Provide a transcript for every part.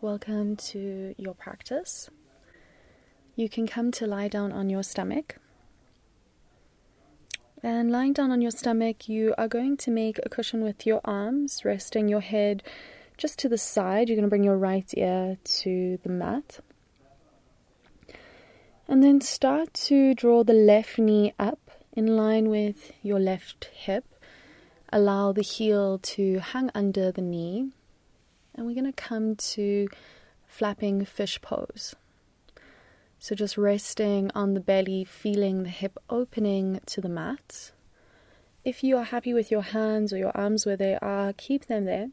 Welcome to your practice. You can come to lie down on your stomach. And lying down on your stomach, you are going to make a cushion with your arms, resting your head just to the side. You're going to bring your right ear to the mat. And then start to draw the left knee up in line with your left hip. Allow the heel to hang under the knee. And we're going to come to flapping fish pose. So just resting on the belly, feeling the hip opening to the mat. If you are happy with your hands or your arms where they are, keep them there.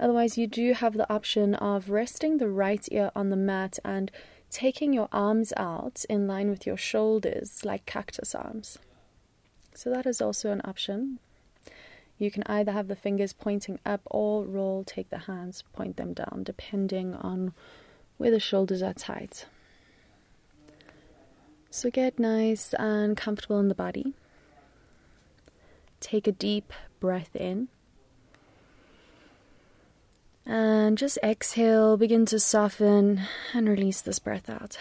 Otherwise, you do have the option of resting the right ear on the mat and taking your arms out in line with your shoulders like cactus arms. So that is also an option. You can either have the fingers pointing up or roll, take the hands, point them down, depending on where the shoulders are tight. So get nice and comfortable in the body. Take a deep breath in. And just exhale, begin to soften and release this breath out.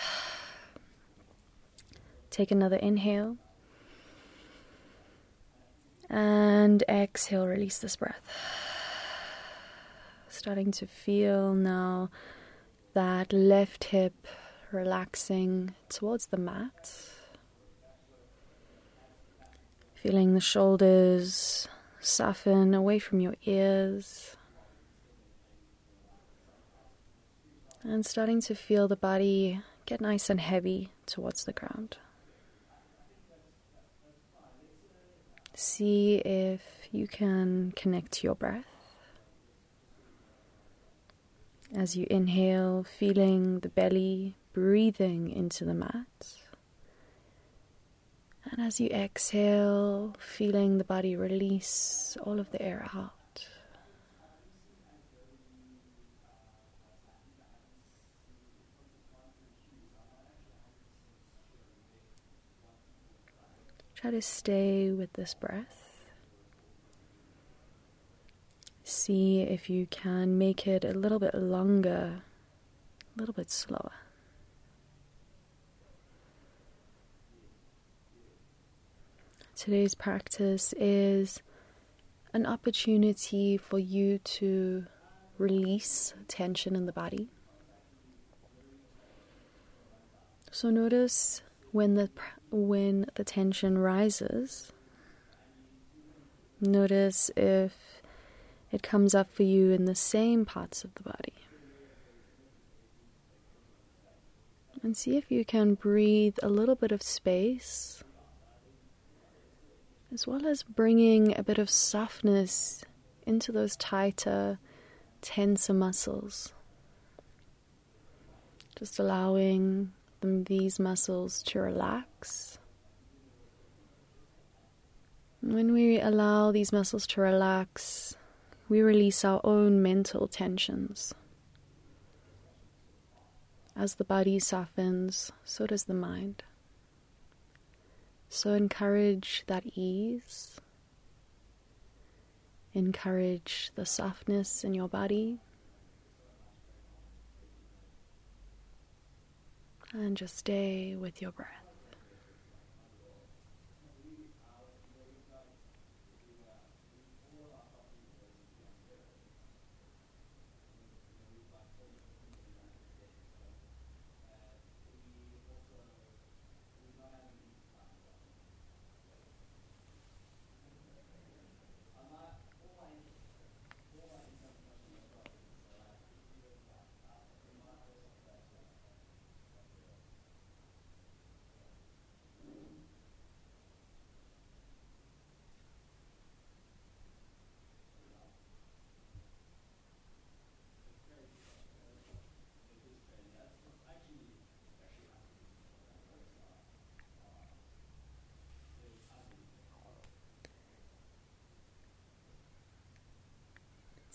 Take another inhale. And exhale, release this breath. Starting to feel now that left hip relaxing towards the mat, feeling the shoulders soften away from your ears, and starting to feel the body get nice and heavy towards the ground. See if you can connect to your breath. As you inhale, feeling the belly breathing into the mat. And as you exhale, feeling the body release all of the air out. Try to stay with this breath. See if you can make it a little bit longer, a little bit slower. Today's practice is an opportunity for you to release tension in the body. So notice when the tension rises. Notice if it comes up for you in the same parts of the body. And see if you can breathe a little bit of space, as well as bringing a bit of softness into those tighter, tenser muscles. Just allowing these muscles to relax. When we allow these muscles to relax, we release our own mental tensions. As the body softens, so does the mind. So encourage that ease, encourage the softness in your body, and just stay with your breath.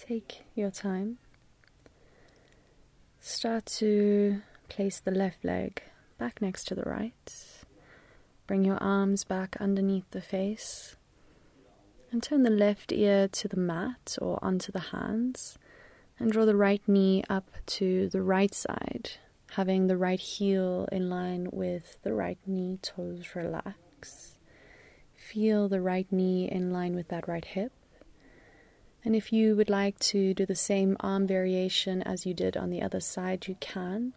Take your time. Start to place the left leg back next to the right. Bring your arms back underneath the face and turn the left ear to the mat or onto the hands and draw the right knee up to the right side, having the right heel in line with the right knee, toes relax. Feel the right knee in line with that right hip. And if you would like to do the same arm variation as you did on the other side, you can.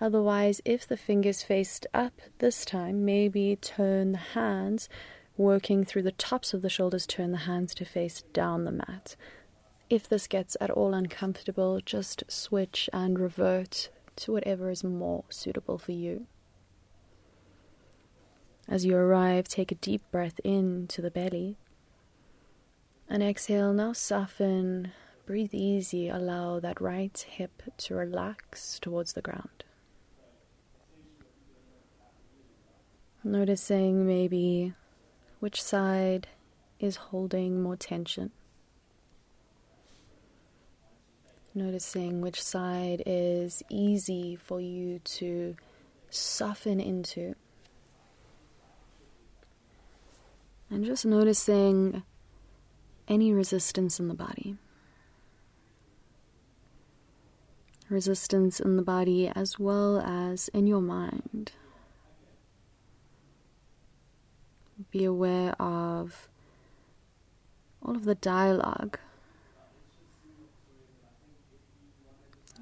Otherwise, if the fingers faced up this time, maybe turn the hands, working through the tops of the shoulders, turn the hands to face down the mat. If this gets at all uncomfortable, just switch and revert to whatever is more suitable for you. As you arrive, take a deep breath in to the belly. And exhale, now soften, breathe easy, allow that right hip to relax towards the ground. Noticing maybe which side is holding more tension. Noticing which side is easy for you to soften into. And just noticing any resistance in the body. Resistance in the body as well as in your mind. Be aware of all of the dialogue.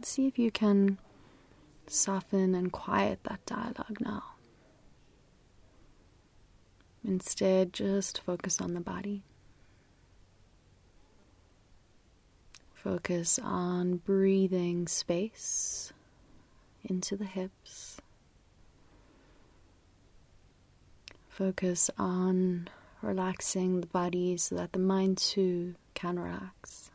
See if you can soften and quiet that dialogue now. Instead, just focus on the body. Focus on breathing space into the hips. Focus on relaxing the body so that the mind too can relax.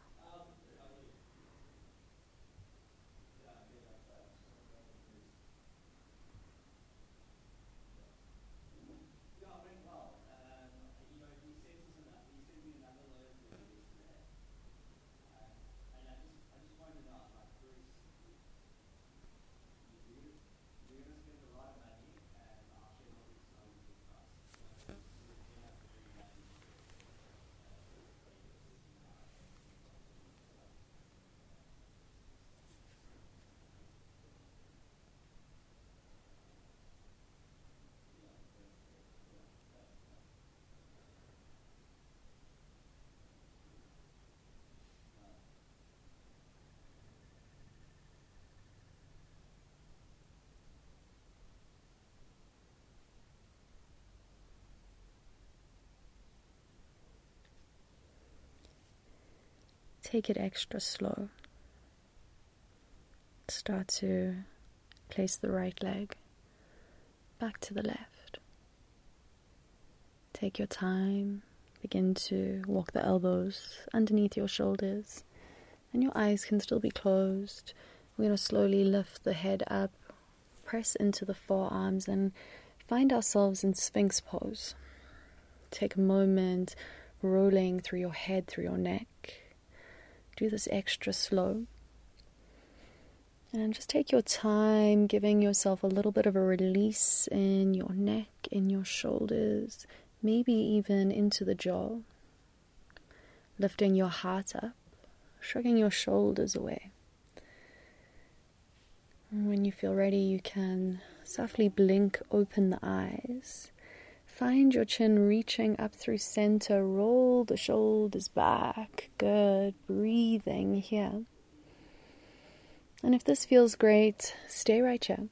Take it extra slow. Start to place the right leg back to the left. Take your time. Begin to walk the elbows underneath your shoulders, and your eyes can still be closed. We're going to slowly lift the head up, press into the forearms, and find ourselves in Sphinx pose. Take a moment, rolling through your head, through your neck. Do this extra slow, and just take your time, giving yourself a little bit of a release in your neck, in your shoulders, maybe even into the jaw, lifting your heart up, shrugging your shoulders away. And when you feel ready, you can softly blink open the eyes. Find your chin reaching up through center, roll the shoulders back, good, breathing here. And if this feels great, stay right here.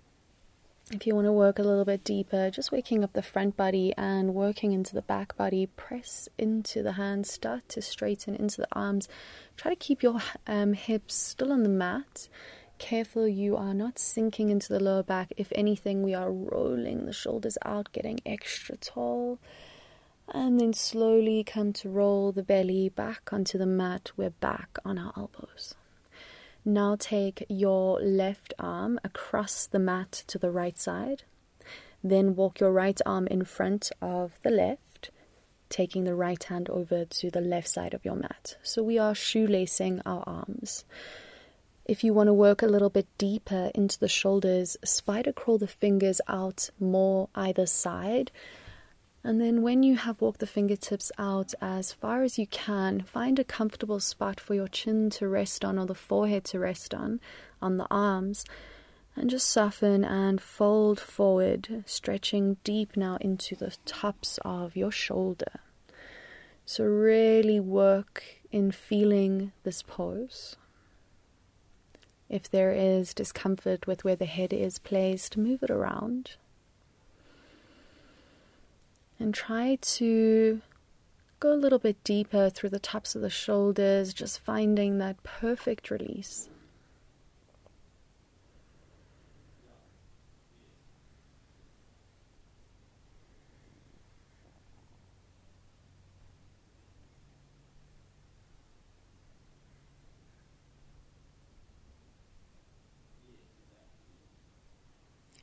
If you want to work a little bit deeper, just waking up the front body and working into the back body, press into the hands, start to straighten into the arms. Try to keep your hips still on the mat. Careful you are not sinking into the lower back. If anything, we are rolling the shoulders out, getting extra tall, and then slowly come to roll the belly back onto the mat. We're back on our elbows. Now take your left arm across the mat to the right side, then walk your right arm in front of the left, taking the right hand over to the left side of your mat. So we are shoelacing our arms. If you want to work a little bit deeper into the shoulders, spider crawl the fingers out more either side. And then when you have walked the fingertips out as far as you can, find a comfortable spot for your chin to rest on or the forehead to rest on the arms, and just soften and fold forward, stretching deep now into the tops of your shoulder. So really work in feeling this pose. If there is discomfort with where the head is placed, move it around. And try to go a little bit deeper through the tops of the shoulders, just finding that perfect release.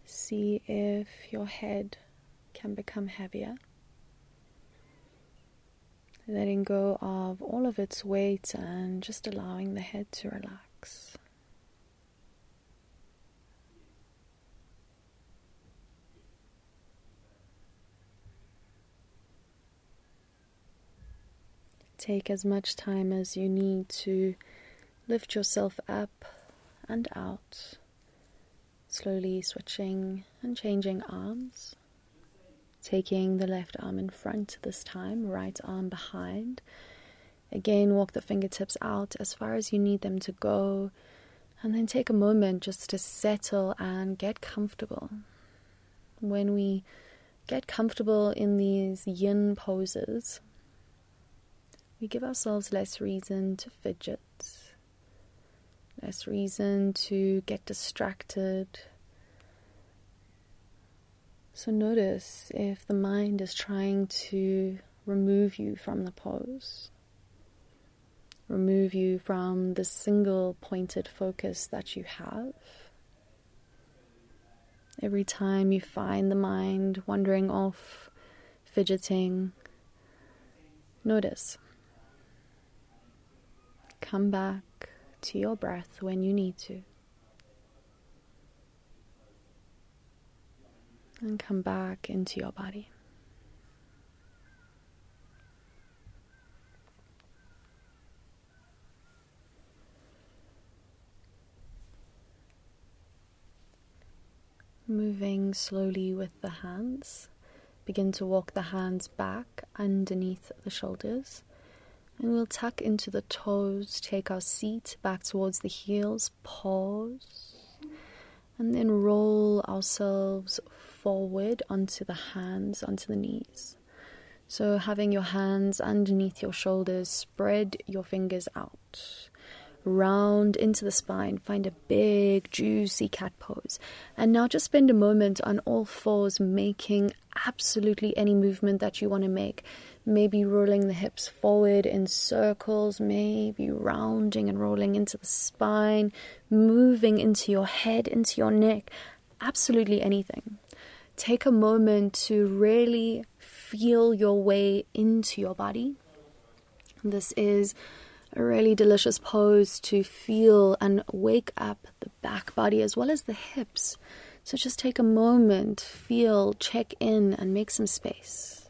See if your head can become heavier, letting go of all of its weight and just allowing the head to relax. Take as much time as you need to lift yourself up and out, slowly switching and changing arms. Taking the left arm in front this time, right arm behind. Again, walk the fingertips out as far as you need them to go. And then take a moment just to settle and get comfortable. When we get comfortable in these yin poses, we give ourselves less reason to fidget, less reason to get distracted. So notice if the mind is trying to remove you from the pose, remove you from the single pointed focus that you have. Every time you find the mind wandering off, fidgeting, notice. Come back to your breath when you need to. And come back into your body. Moving slowly with the hands, begin to walk the hands back underneath the shoulders. And we'll tuck into the toes, take our seat back towards the heels, pause. And then roll ourselves forward onto the hands, onto the knees. So having your hands underneath your shoulders, spread your fingers out. Round into the spine, find a big juicy cat pose. And now just spend a moment on all fours making absolutely any movement that you want to make. Maybe rolling the hips forward in circles, maybe rounding and rolling into the spine, moving into your head, into your neck, absolutely anything. Take a moment to really feel your way into your body. This is a really delicious pose to feel and wake up the back body as well as the hips. So just take a moment, feel, check in, and make some space.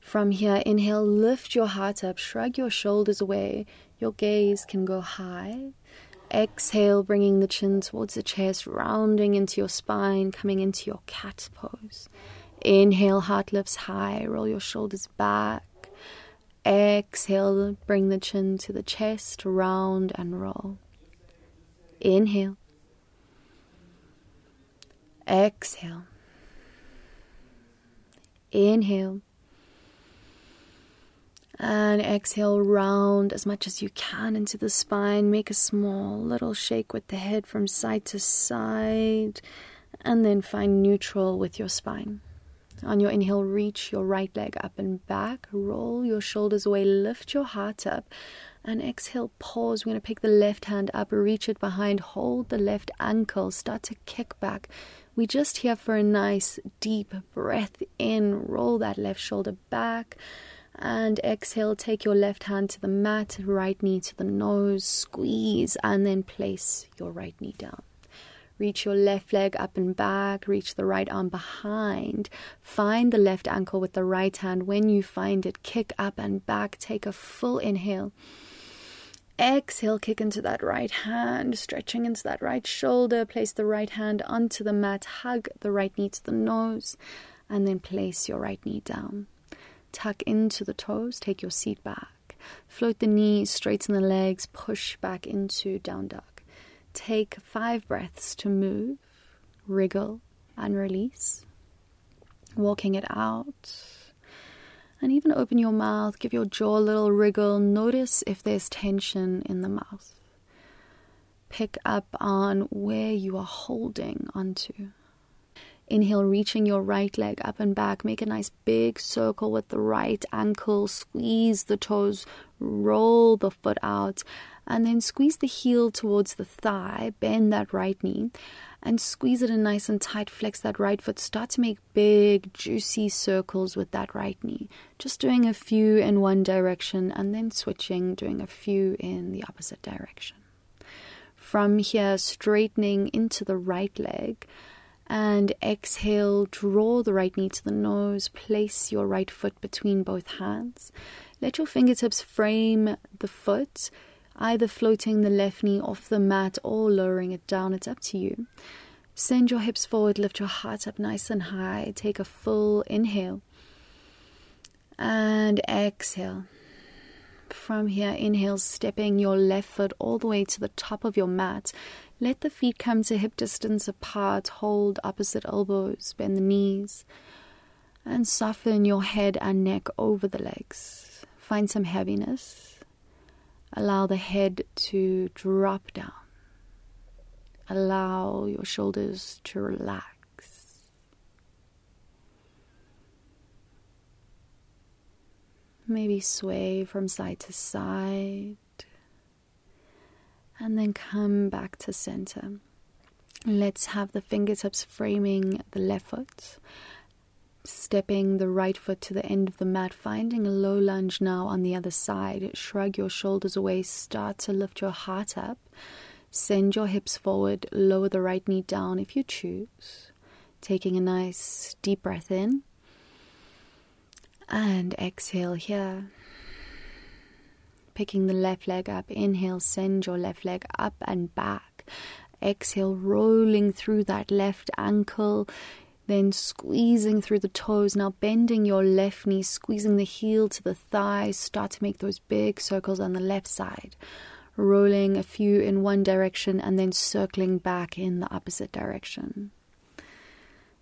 From here, inhale, lift your heart up, shrug your shoulders away. Your gaze can go high. Exhale, bringing the chin towards the chest, rounding into your spine, coming into your cat pose. Inhale, heart lifts high, roll your shoulders back. Exhale, bring the chin to the chest, round and roll. Inhale. Exhale. Inhale. And exhale, round as much as you can into the spine. Make a small little shake with the head from side to side. And then find neutral with your spine. On your inhale, reach your right leg up and back. Roll your shoulders away. Lift your heart up. And exhale, pause. We're going to pick the left hand up. Reach it behind. Hold the left ankle. Start to kick back. We're just here for a nice deep breath in. Roll that left shoulder back. And exhale, take your left hand to the mat, right knee to the nose, squeeze, and then place your right knee down. Reach your left leg up and back. Reach the right arm behind. Find the left ankle with the right hand. When you find it, kick up and back. Take a full inhale. Exhale, kick into that right hand, stretching into that right shoulder. Place the right hand onto the mat. Hug the right knee to the nose. And then place your right knee down. Tuck into the toes. Take your seat back. Float the knees. Straighten the legs. Push back into down dog. Take 5 breaths to move, wriggle, and release. Walking it out. And even open your mouth. Give your jaw a little wriggle. Notice if there's tension in the mouth. Pick up on where you are holding onto. Inhale, reaching your right leg up and back. Make a nice big circle with the right ankle. Squeeze the toes. Roll the foot out. And then squeeze the heel towards the thigh. Bend that right knee. And squeeze it in nice and tight. Flex that right foot. Start to make big, juicy circles with that right knee. Just doing a few in one direction. And then switching, doing a few in the opposite direction. From here, straightening into the right leg. And exhale, draw the right knee to the nose. Place your right foot between both hands. Let your fingertips frame the foot, either floating the left knee off the mat or lowering it down. It's up to you. Send your hips forward. Lift your heart up nice and high. Take a full inhale. And exhale. From here, inhale, stepping your left foot all the way to the top of your mat. Let the feet come to hip distance apart. Hold opposite elbows. Bend the knees. And soften your head and neck over the legs. Find some heaviness. Allow the head to drop down. Allow your shoulders to relax. Maybe sway from side to side. And then come back to center. Let's have the fingertips framing the left foot. Stepping the right foot to the end of the mat. Finding a low lunge now on the other side. Shrug your shoulders away. Start to lift your heart up. Send your hips forward. Lower the right knee down if you choose. Taking a nice deep breath in. And exhale here. Picking the left leg up. Inhale, send your left leg up and back. Exhale, rolling through that left ankle. Then squeezing through the toes. Now bending your left knee, squeezing the heel to the thigh. Start to make those big circles on the left side. Rolling a few in one direction and then circling back in the opposite direction.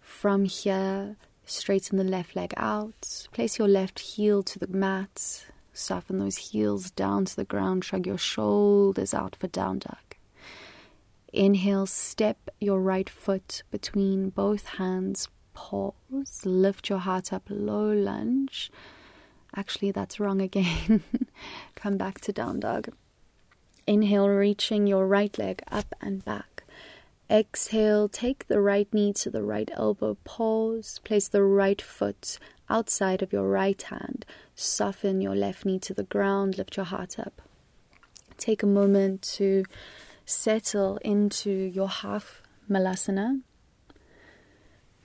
From here, straighten the left leg out. Place your left heel to the mat. Soften those heels down to the ground. Shrug your shoulders out for down dog. Inhale, step your right foot between both hands. Pause. Lift your heart up, low lunge. Actually, that's wrong again. Come back to down dog. Inhale, reaching your right leg up and back. Exhale, take the right knee to the right elbow, pause, place the right foot outside of your right hand, soften your left knee to the ground, lift your heart up. Take a moment to settle into your half malasana,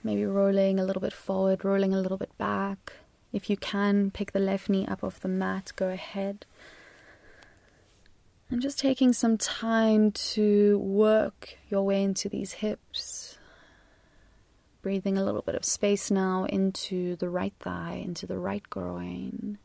maybe rolling a little bit forward, rolling a little bit back. If you can, pick the left knee up off the mat, go ahead. And just taking some time to work your way into these hips. Breathing a little bit of space now into the right thigh, into the right groin.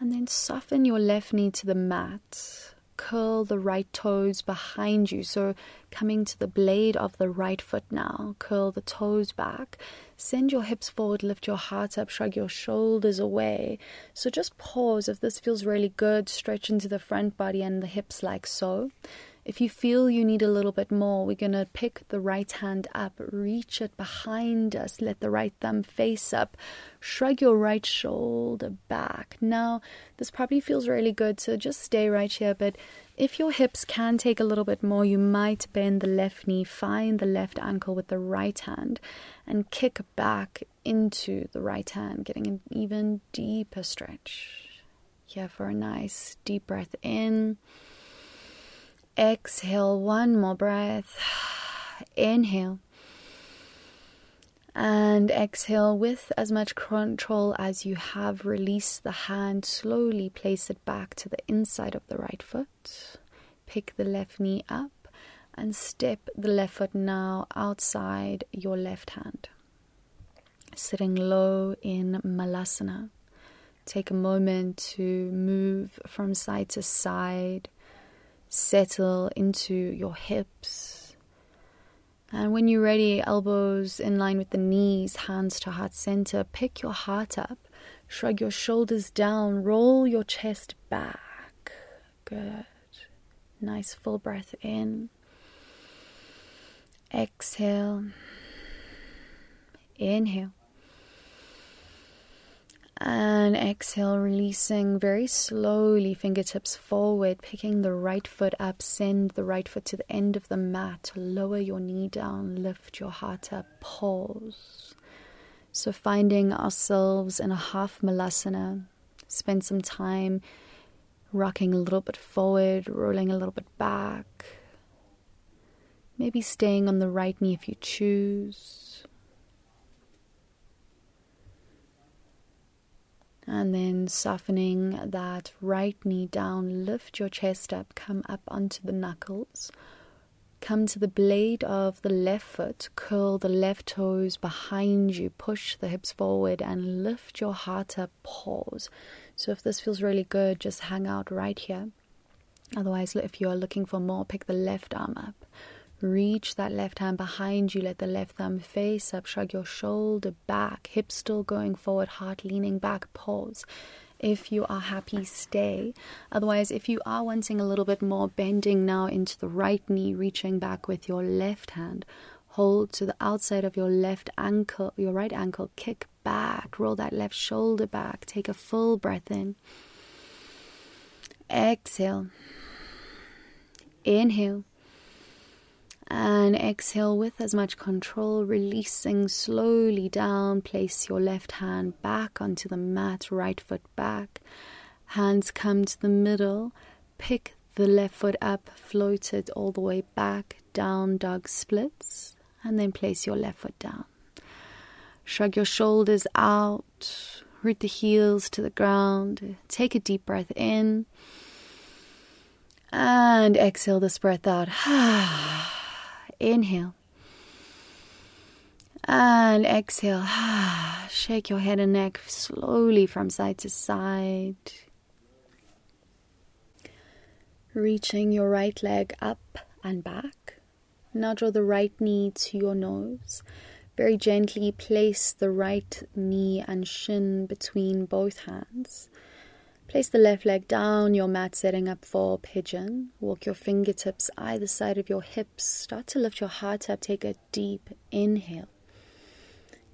And then soften your left knee to the mat. Curl the right toes behind you. So coming to the blade of the right foot now. Curl the toes back. Send your hips forward. Lift your heart up. Shrug your shoulders away. So just pause. If this feels really good, stretch into the front body and the hips like so. If you feel you need a little bit more, we're going to pick the right hand up, reach it behind us, let the right thumb face up, shrug your right shoulder back. Now, this probably feels really good, so just stay right here, but if your hips can take a little bit more, you might bend the left knee, find the left ankle with the right hand, and kick back into the right hand, getting an even deeper stretch. Here for a nice deep breath in. Exhale, one more breath. Inhale. And exhale with as much control as you have. Release the hand. Slowly place it back to the inside of the right foot. Pick the left knee up and step the left foot now outside your left hand. Sitting low in Malasana. Take a moment to move from side to side. Settle into your hips. And when you're ready, elbows in line with the knees, hands to heart center. Pick your heart up. Shrug your shoulders down. Roll your chest back. Good. Nice full breath in. Exhale. Inhale. And exhale, releasing very slowly, fingertips forward, picking the right foot up, send the right foot to the end of the mat, lower your knee down, lift your heart up, pause. So finding ourselves in a half Malasana, spend some time rocking a little bit forward, rolling a little bit back. Maybe staying on the right knee if you choose. And then softening that right knee down, lift your chest up, come up onto the knuckles. Come to the blade of the left foot, curl the left toes behind you, push the hips forward and lift your heart up, pause. So if this feels really good, just hang out right here. Otherwise, if you are looking for more, pick the left arm up. Reach that left hand behind you, let the left thumb face up, shrug your shoulder back, hips still going forward, heart leaning back, pause. If you are happy, stay. Otherwise, if you are wanting a little bit more, bending now into the right knee, reaching back with your left hand. Hold to the outside of your left ankle, your right ankle, kick back, roll that left shoulder back, take a full breath in. Exhale. Inhale. And exhale with as much control, releasing slowly down. Place your left hand back onto the mat, right foot back. Hands come to the middle. Pick the left foot up, float it all the way back, down dog splits. And then place your left foot down. Shrug your shoulders out. Root the heels to the ground. Take a deep breath in. And exhale this breath out. Inhale. And exhale. Shake your head and neck slowly from side to side. Reaching your right leg up and back. Now draw the right knee to your nose. Very gently place the right knee and shin between both hands. Place the left leg down, your mat setting up for pigeon. Walk your fingertips either side of your hips. Start to lift your heart up. Take a deep inhale.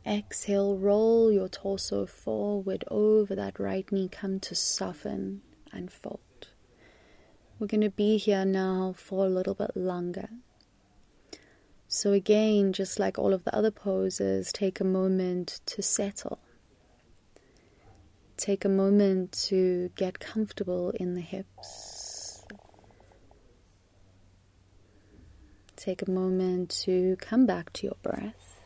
Exhale, roll your torso forward over that right knee. Come to soften and fold. We're going to be here now for a little bit longer. So again, just like all of the other poses, take a moment to settle. Take a moment to get comfortable in the hips. Take a moment to come back to your breath.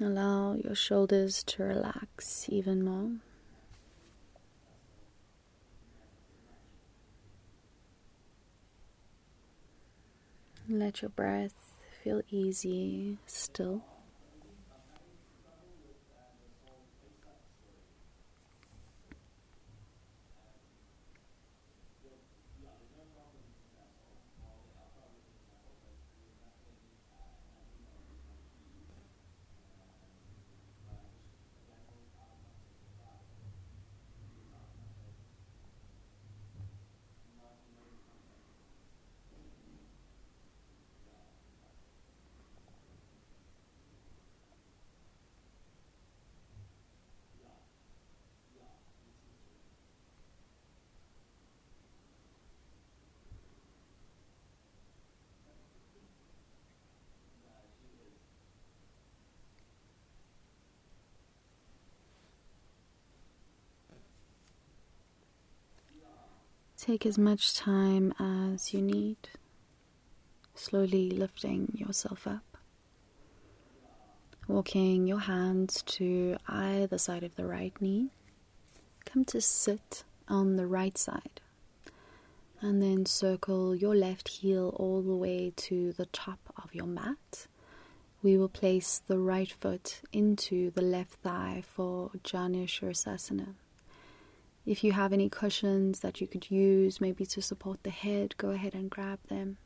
Allow your shoulders to relax even more. Let your breath feel easy, still. Take as much time as you need, slowly lifting yourself up, walking your hands to either side of the right knee. Come to sit on the right side, and then circle your left heel all the way to the top of your mat. We will place the right foot into the left thigh for Janu Shirasasana. If you have any cushions that you could use, maybe to support the head, go ahead and grab them.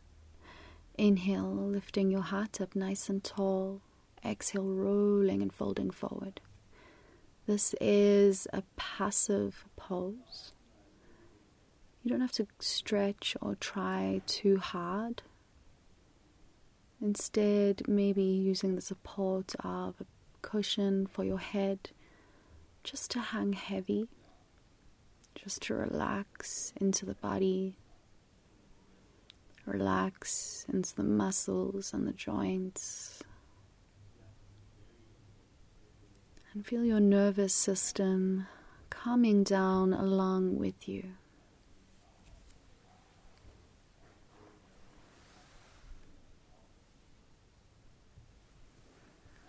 Inhale, lifting your heart up nice and tall. Exhale, rolling and folding forward. This is a passive pose. You don't have to stretch or try too hard. Instead, maybe using the support of a cushion for your head, just to hang heavy. Just to relax into the body, relax into the muscles and the joints. And feel your nervous system calming down along with you.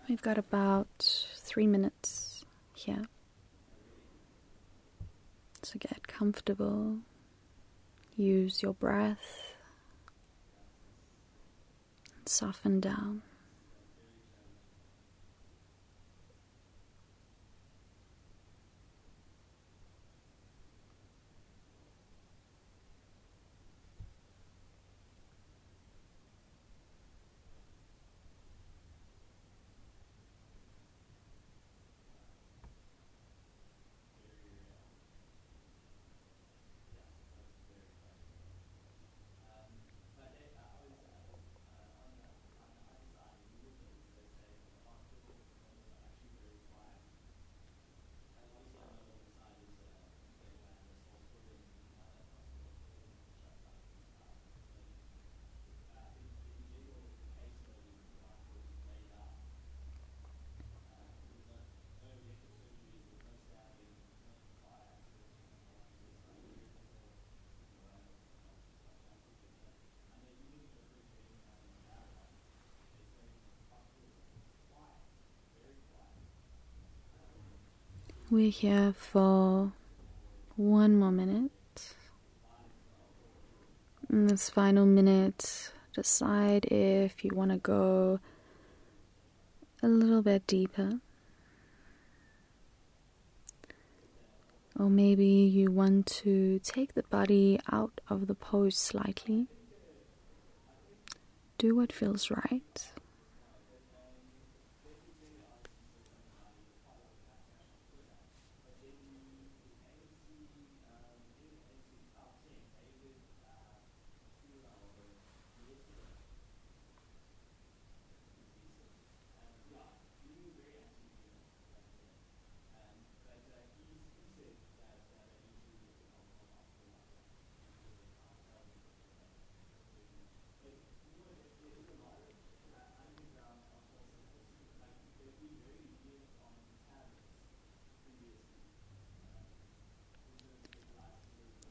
We've got about 3 minutes here. So get comfortable, use your breath, and soften down. We're here for one more minute. In this final minute, decide if you want to go a little bit deeper, or maybe you want to take the body out of the pose slightly. Do what feels right.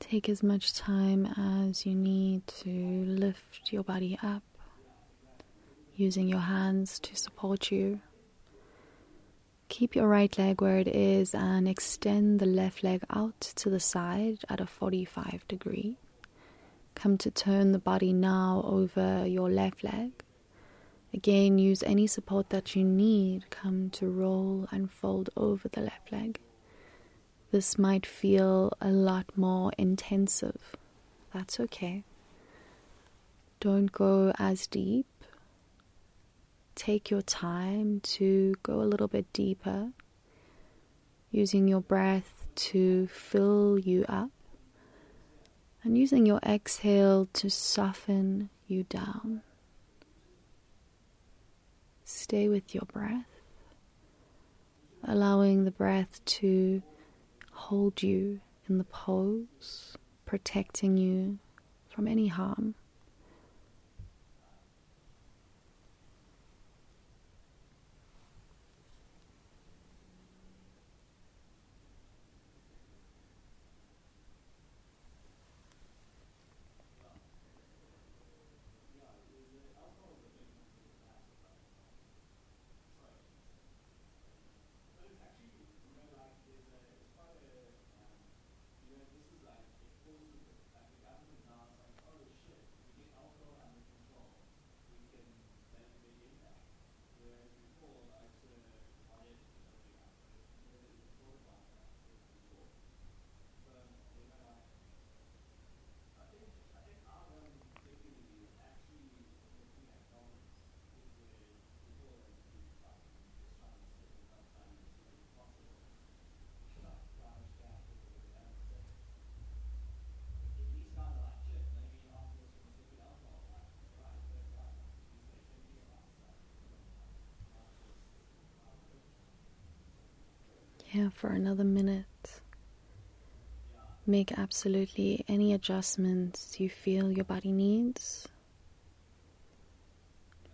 Take as much time as you need to lift your body up, using your hands to support you. Keep your right leg where it is and extend the left leg out to the side at a 45 degree. Come to turn the body now over your left leg. Again, use any support that you need. Come to roll and fold over the left leg. This might feel a lot more intensive. That's okay. Don't go as deep. Take your time to go a little bit deeper, using your breath to fill you up, and using your exhale to soften you down. Stay with your breath, allowing the breath to hold you in the pose, protecting you from any harm. here for another minute. Make absolutely any adjustments you feel your body needs.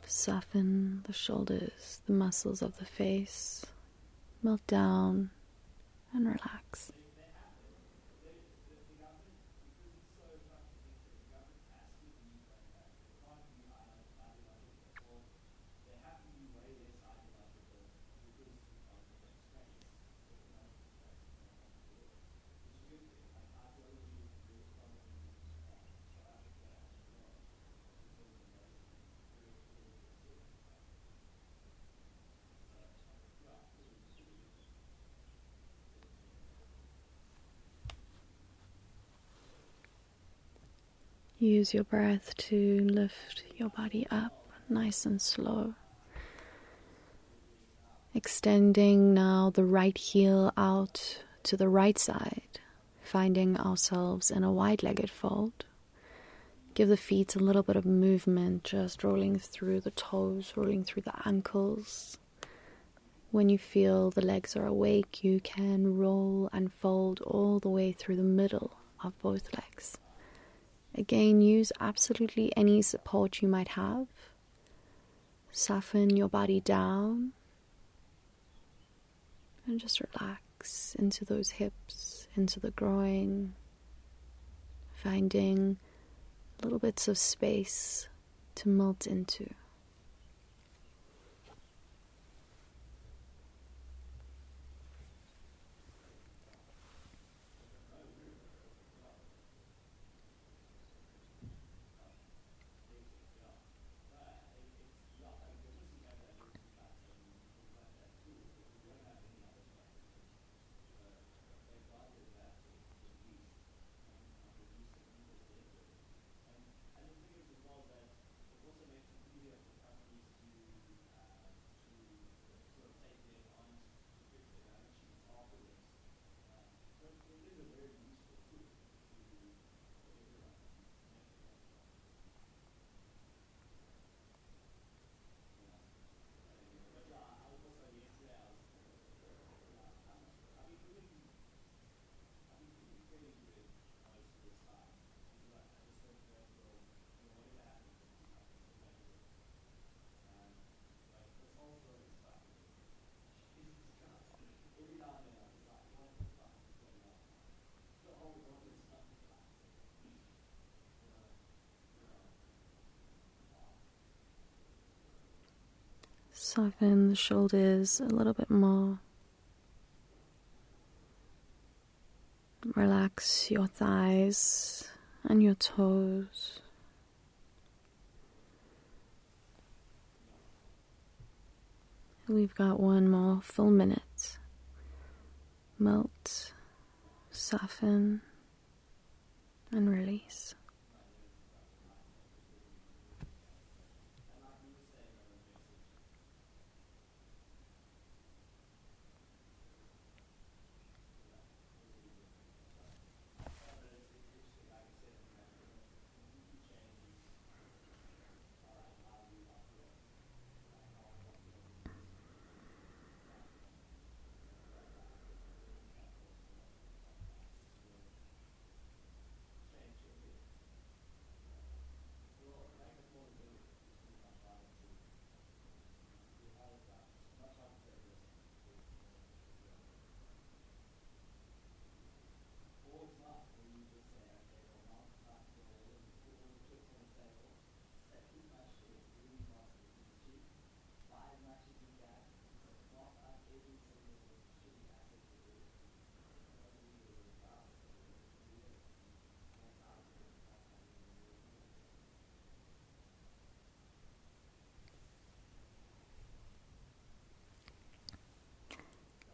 Soften the shoulders, the muscles of the face, melt down and relax. Use your breath to lift your body up, nice and slow. Extending now the right heel out to the right side, finding ourselves in a wide-legged fold. Give the feet a little bit of movement, just rolling through the toes, rolling through the ankles. When you feel the legs are awake, you can roll and fold all the way through the middle of both legs. Again, use absolutely any support you might have. Soften your body down and just relax into those hips, into the groin, finding little bits of space to melt into. Soften the shoulders a little bit more. Relax your thighs and your toes. We've got one more full minute. Melt, soften, and release.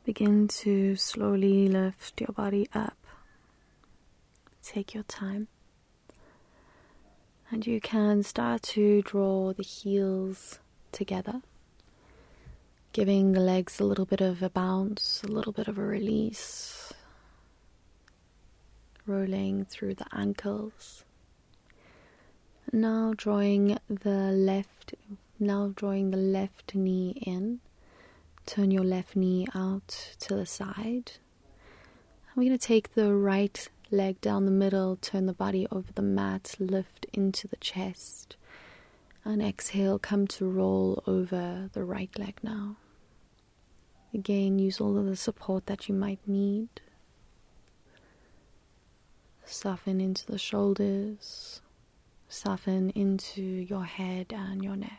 Begin to slowly lift your body up. Take your time. And you can start to draw the heels together, giving the legs a little bit of a bounce, a little bit of a release. Rolling through the ankles. Now drawing the left knee in Turn your left knee out to the side. We're going to take the right leg down the middle, turn the body over the mat, lift into the chest. And exhale, come to roll over the right leg now. Again, use all of the support that you might need. Soften into the shoulders. Soften into your head and your neck.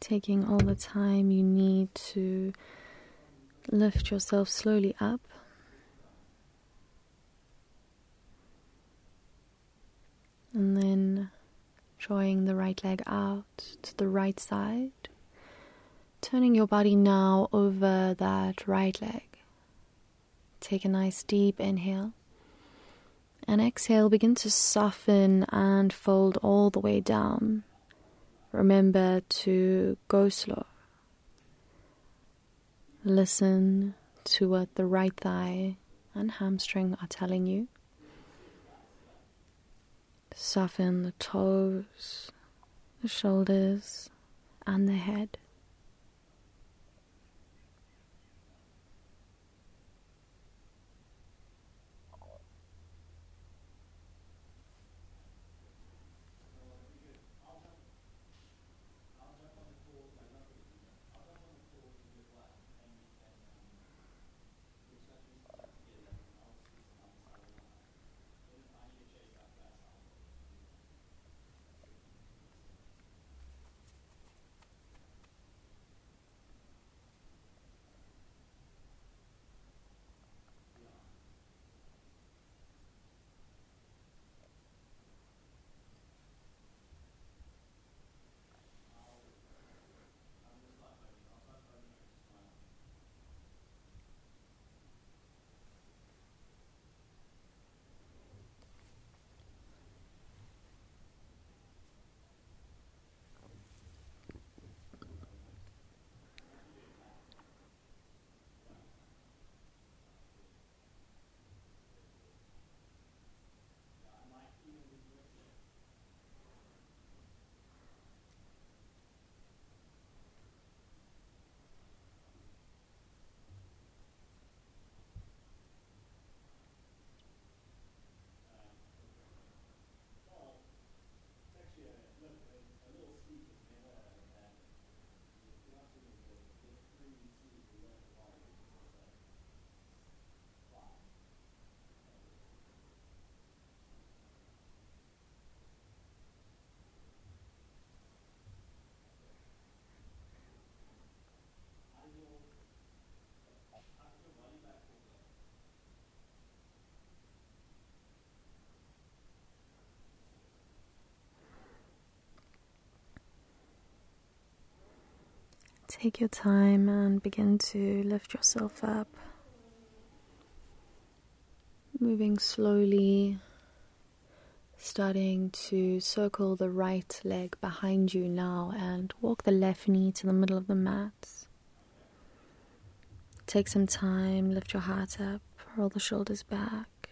Taking all the time you need to lift yourself slowly up. And then drawing the right leg out to the right side. Turning your body now over that right leg. Take a nice deep inhale. And exhale, begin to soften and fold all the way down. Remember to go slow. Listen to what the right thigh and hamstring are telling you. Soften the toes, the shoulders, and the head. Take your time and begin to lift yourself up, moving slowly, starting to circle the right leg behind you now and walk the left knee to the middle of the mat. Take some time, lift your heart up, roll the shoulders back,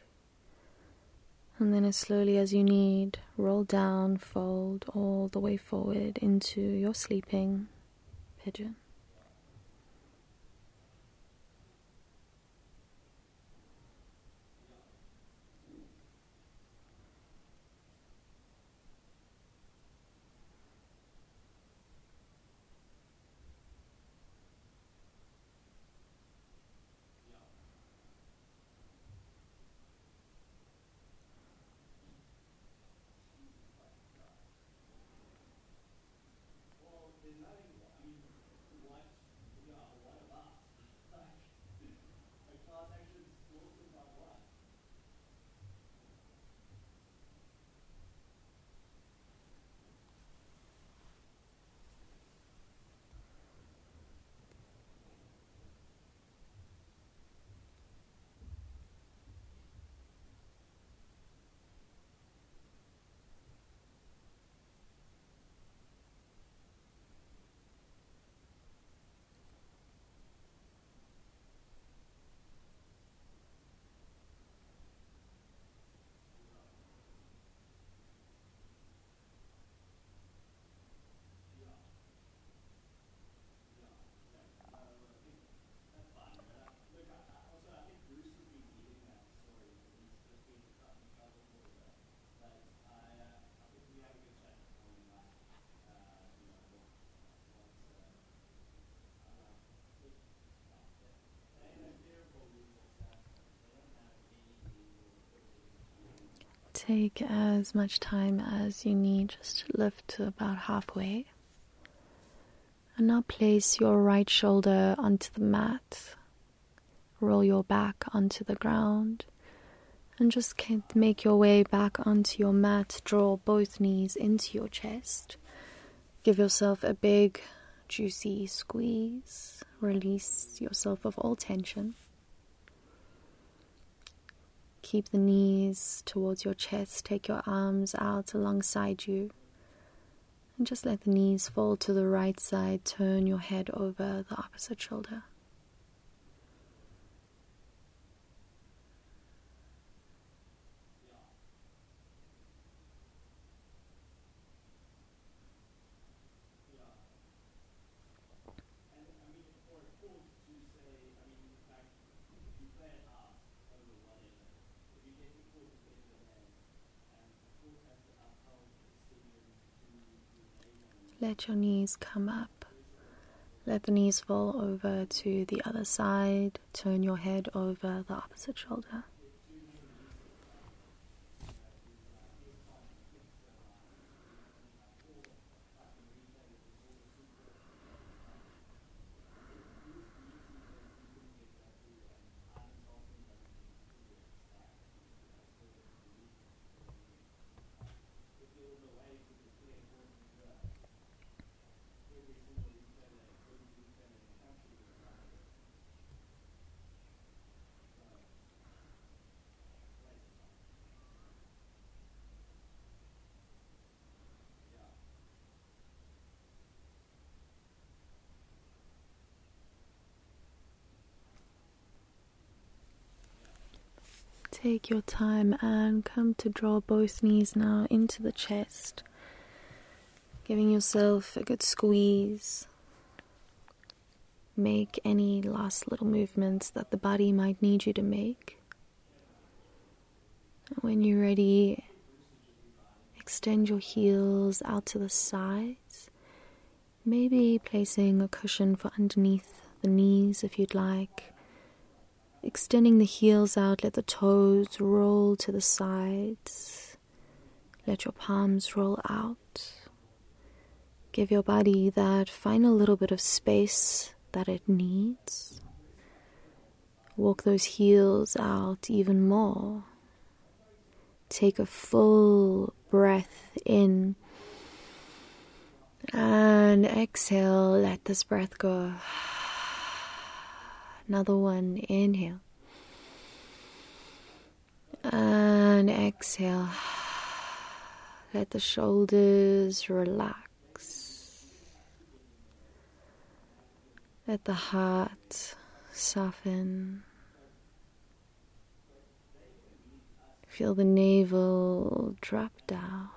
and then as slowly as you need, roll down, fold all the way forward into your sleeping pigeon. Take as much time as you need, just lift to about halfway. And now place your right shoulder onto the mat. Roll your back onto the ground. And just make your way back onto your mat. Draw both knees into your chest. Give yourself a big, juicy squeeze. Release yourself of all tension. Keep the knees towards your chest, take your arms out alongside you and just let the knees fall to the right side, turn your head over the opposite shoulder. Let your knees come up. Let the knees fall over to the other side. Turn your head over the opposite shoulder. Take your time and come to draw both knees now into the chest, giving yourself a good squeeze. Make any last little movements that the body might need you to make. And when you're ready, extend your heels out to the sides, maybe placing a cushion for underneath the knees if you'd like. Extending the heels out, let the toes roll to the sides. Let your palms roll out. Give your body that final little bit of space that it needs. Walk those heels out even more. Take a full breath in And exhale, let this breath go. Another one, inhale. And exhale. Let the shoulders relax. Let the heart soften. Feel the navel drop down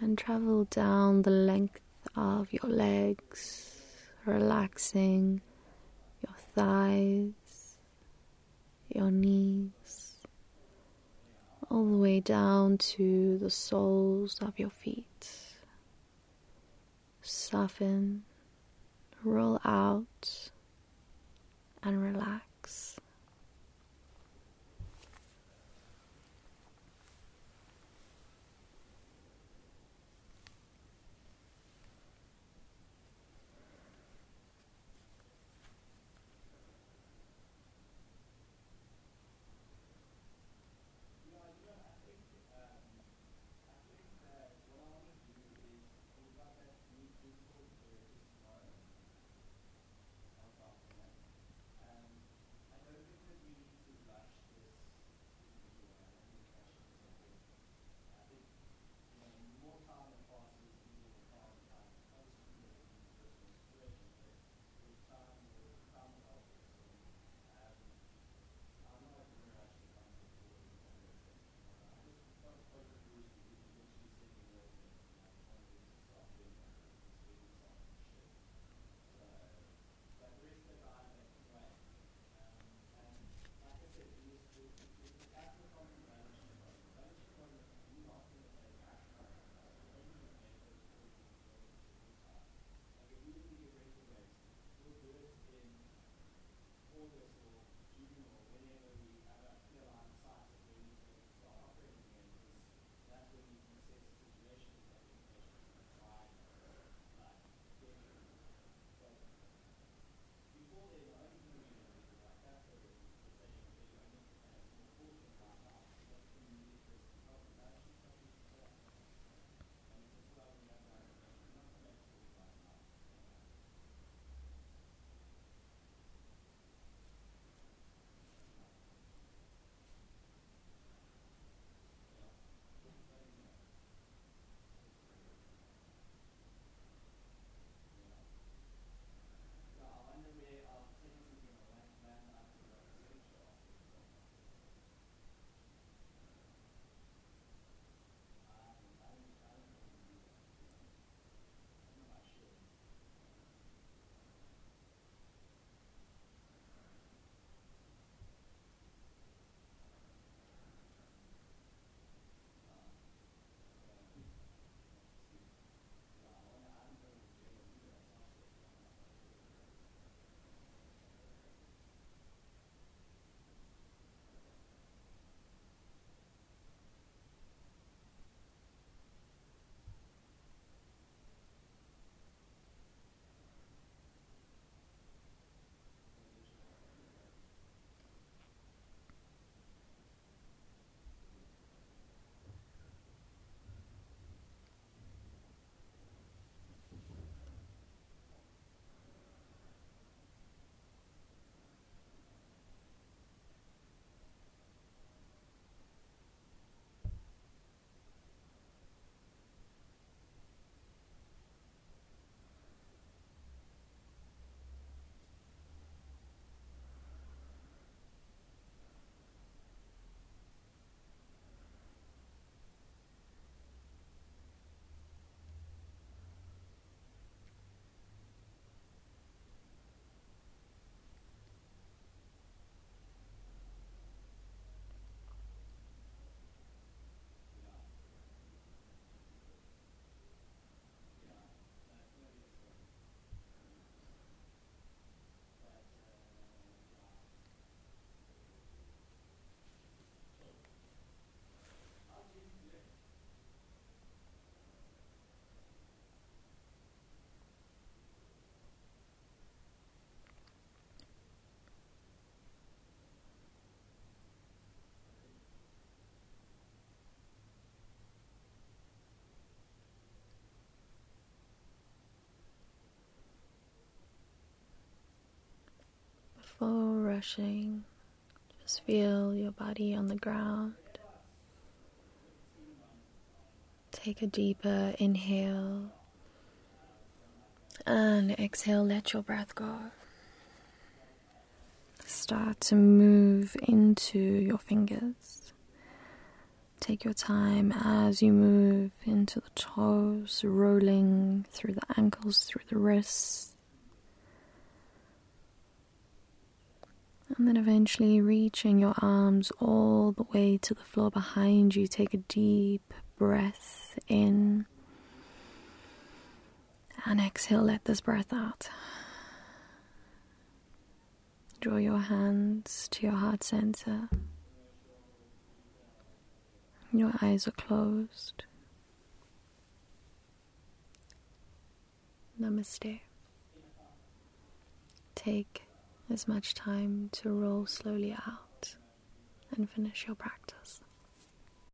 and travel down the length of your legs, relaxing your thighs, your knees, all the way down to the soles of your feet. Soften, roll out, and relax. slow rushing. Just feel your body on the ground. Take a deeper inhale and exhale, let your breath go. Start to move into your fingers. Take your time as you move into the toes, rolling through the ankles, through the wrists. And then eventually reaching your arms all the way to the floor behind you. Take a deep breath in. And exhale, let this breath out. Draw your hands to your heart center. Your eyes are closed. Namaste. Take as much time to roll slowly out and finish your practice.